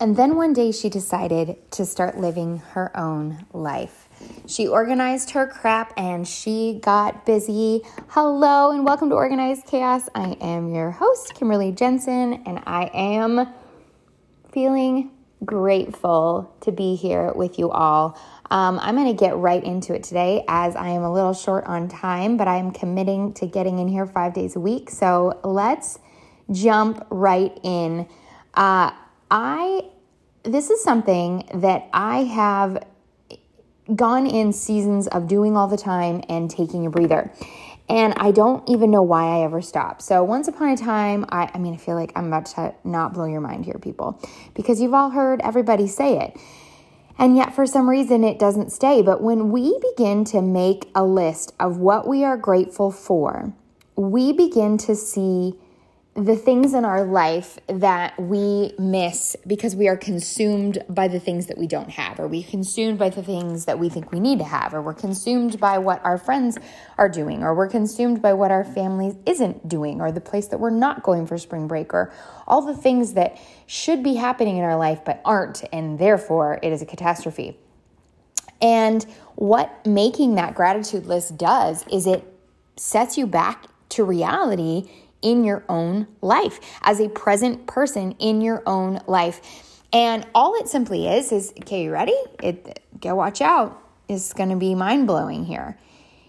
And then one day she decided to start living her own life. She organized her crap and she got busy. Hello and welcome to Organized Chaos. I am your host, Kimberly Jensen, and I am feeling grateful to be here with you all. I'm going to get right into it today as I am a little short on time, but I am committing to getting in here 5 days a week. So let's jump right in. This is something that I have gone in seasons of doing all the time and taking a breather. And I don't even know why I ever stopped. So once upon a time, I feel like I'm about to not blow your mind here, people, because you've all heard everybody say it. And yet for some reason it doesn't stay. But when we begin to make a list of what we are grateful for, we begin to see the things in our life that we miss because we are consumed by the things that we don't have, or we're consumed by the things that we think we need to have, or we're consumed by what our friends are doing, or we're consumed by what our family isn't doing, or the place that we're not going for spring break, or all the things that should be happening in our life but aren't, and therefore it is a catastrophe. And what making that gratitude list does is it sets you back to reality in your own life, as a present person in your own life. And all it simply is okay, you ready? Go watch out. It's going to be mind-blowing here.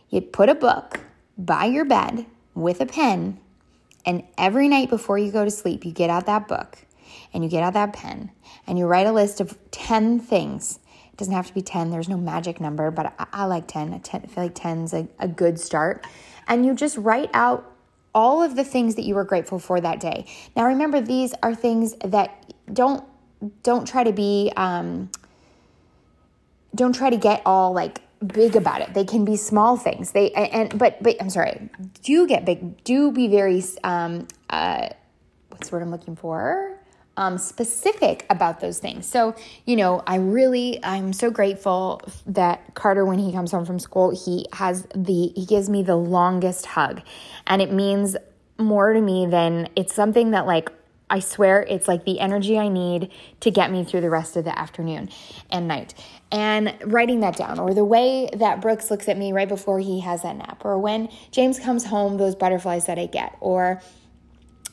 You put a book by your bed with a pen, and every night before you go to sleep, you get out that book and you get out that pen and you write a list of 10 things. It doesn't have to be 10. There's no magic number, but I like 10. I feel like 10's a good start. And you just write out all of the things that you were grateful for that day. Now, remember, these are things that don't try to be, don't try to get all like big about it. They can be small things. But I'm sorry, do get big. Do be very what's the word I'm looking for? Specific about those things. So, you know, I'm so grateful that Carter, when he comes home from school, he gives me the longest hug, and it means more to me than it's something that, like, I swear it's like the energy I need to get me through the rest of the afternoon and night. And writing that down, or the way that Brooks looks at me right before he has that nap, or when James comes home, those butterflies that I get, or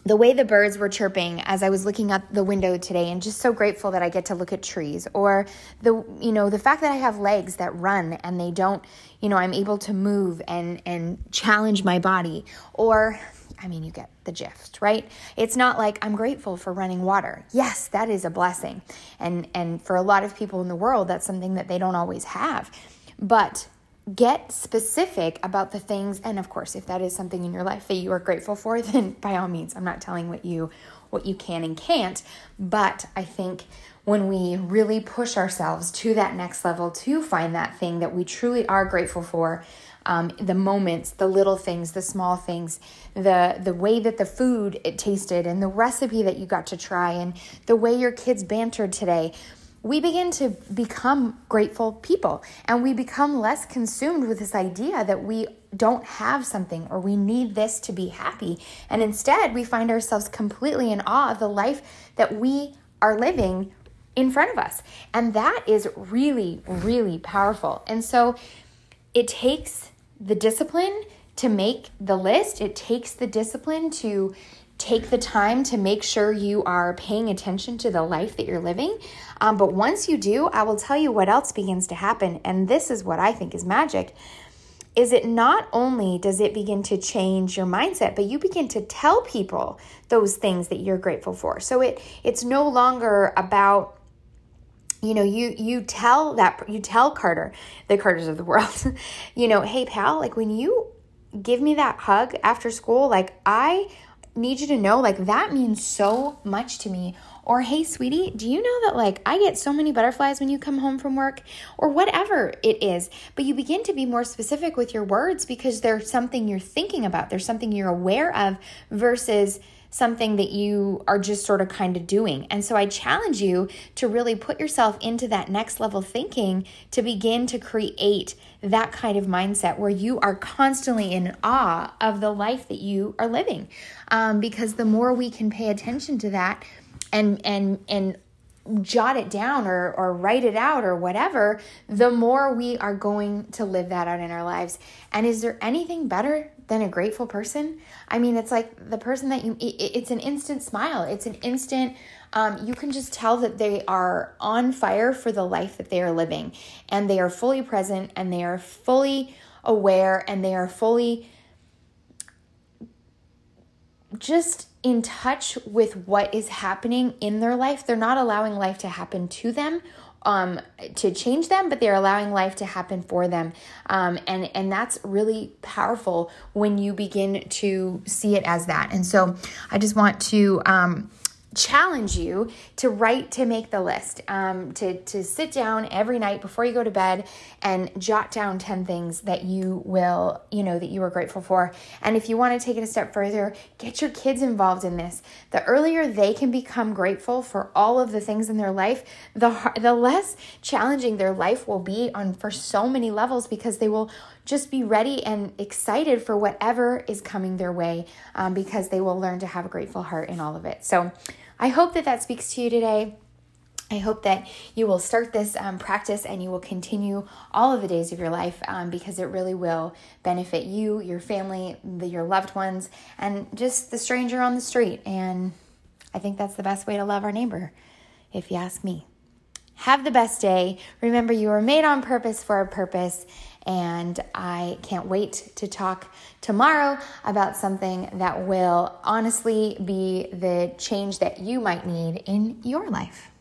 the way the birds were chirping as I was looking out the window today, and just so grateful that I get to look at trees, or the fact that I have legs that run and they don't, I'm able to move and challenge my body, or, you get the gist, right? It's not like I'm grateful for running water. Yes, that is a blessing. And for a lot of people in the world, that's something that they don't always have. But get specific about the things, and of course, if that is something in your life that you are grateful for, then by all means, I'm not telling what you can and can't, but I think when we really push ourselves to that next level to find that thing that we truly are grateful for, the moments, the little things, the small things, the way that the food it tasted, and the recipe that you got to try, and the way your kids bantered today, we begin to become grateful people, and we become less consumed with this idea that we don't have something or we need this to be happy. And instead, we find ourselves completely in awe of the life that we are living in front of us. And that is really, really powerful. And so it takes the discipline to make the list. It takes the discipline to take the time to make sure you are paying attention to the life that you're living. But once you do, I will tell you what else begins to happen. And this is what I think is magic, is it not only does it begin to change your mindset, but you begin to tell people those things that you're grateful for. So it's no longer about, you tell Carter, the Carters of the world, hey pal, like when you give me that hug after school, like I need you to know, like, that means so much to me. Or, hey, sweetie, do you know that, like, I get so many butterflies when you come home from work? Or whatever it is. But you begin to be more specific with your words because there's something you're thinking about. There's something you're aware of versus something that you are just sort of kind of doing. And so I challenge you to really put yourself into that next level thinking to begin to create that kind of mindset where you are constantly in awe of the life that you are living. Because the more we can pay attention to that and jot it down or write it out or whatever, the more we are going to live that out in our lives. And is there anything better than a grateful person? I mean, it's like the person that it's an instant smile. It's an instant, you can just tell that they are on fire for the life that they are living, and they are fully present, and they are fully aware, and they are fully just in touch with what is happening in their life. They're not allowing life to happen to them, to change them, but they're allowing life to happen for them. And that's really powerful when you begin to see it as that. And so I just want to, challenge you to make the list, to sit down every night before you go to bed and jot down 10 things that that you are grateful for. And if you want to take it a step further, get your kids involved in this. The earlier they can become grateful for all of the things in their life, the less challenging their life will be for so many levels, because they will just be ready and excited for whatever is coming their way, because they will learn to have a grateful heart in all of it. So I hope that speaks to you today. I hope that you will start this practice and you will continue all of the days of your life, because it really will benefit you, your family, your loved ones, and just the stranger on the street. And I think that's the best way to love our neighbor, if you ask me. Have the best day. Remember, you were made on purpose for a purpose. And I can't wait to talk tomorrow about something that will honestly be the change that you might need in your life.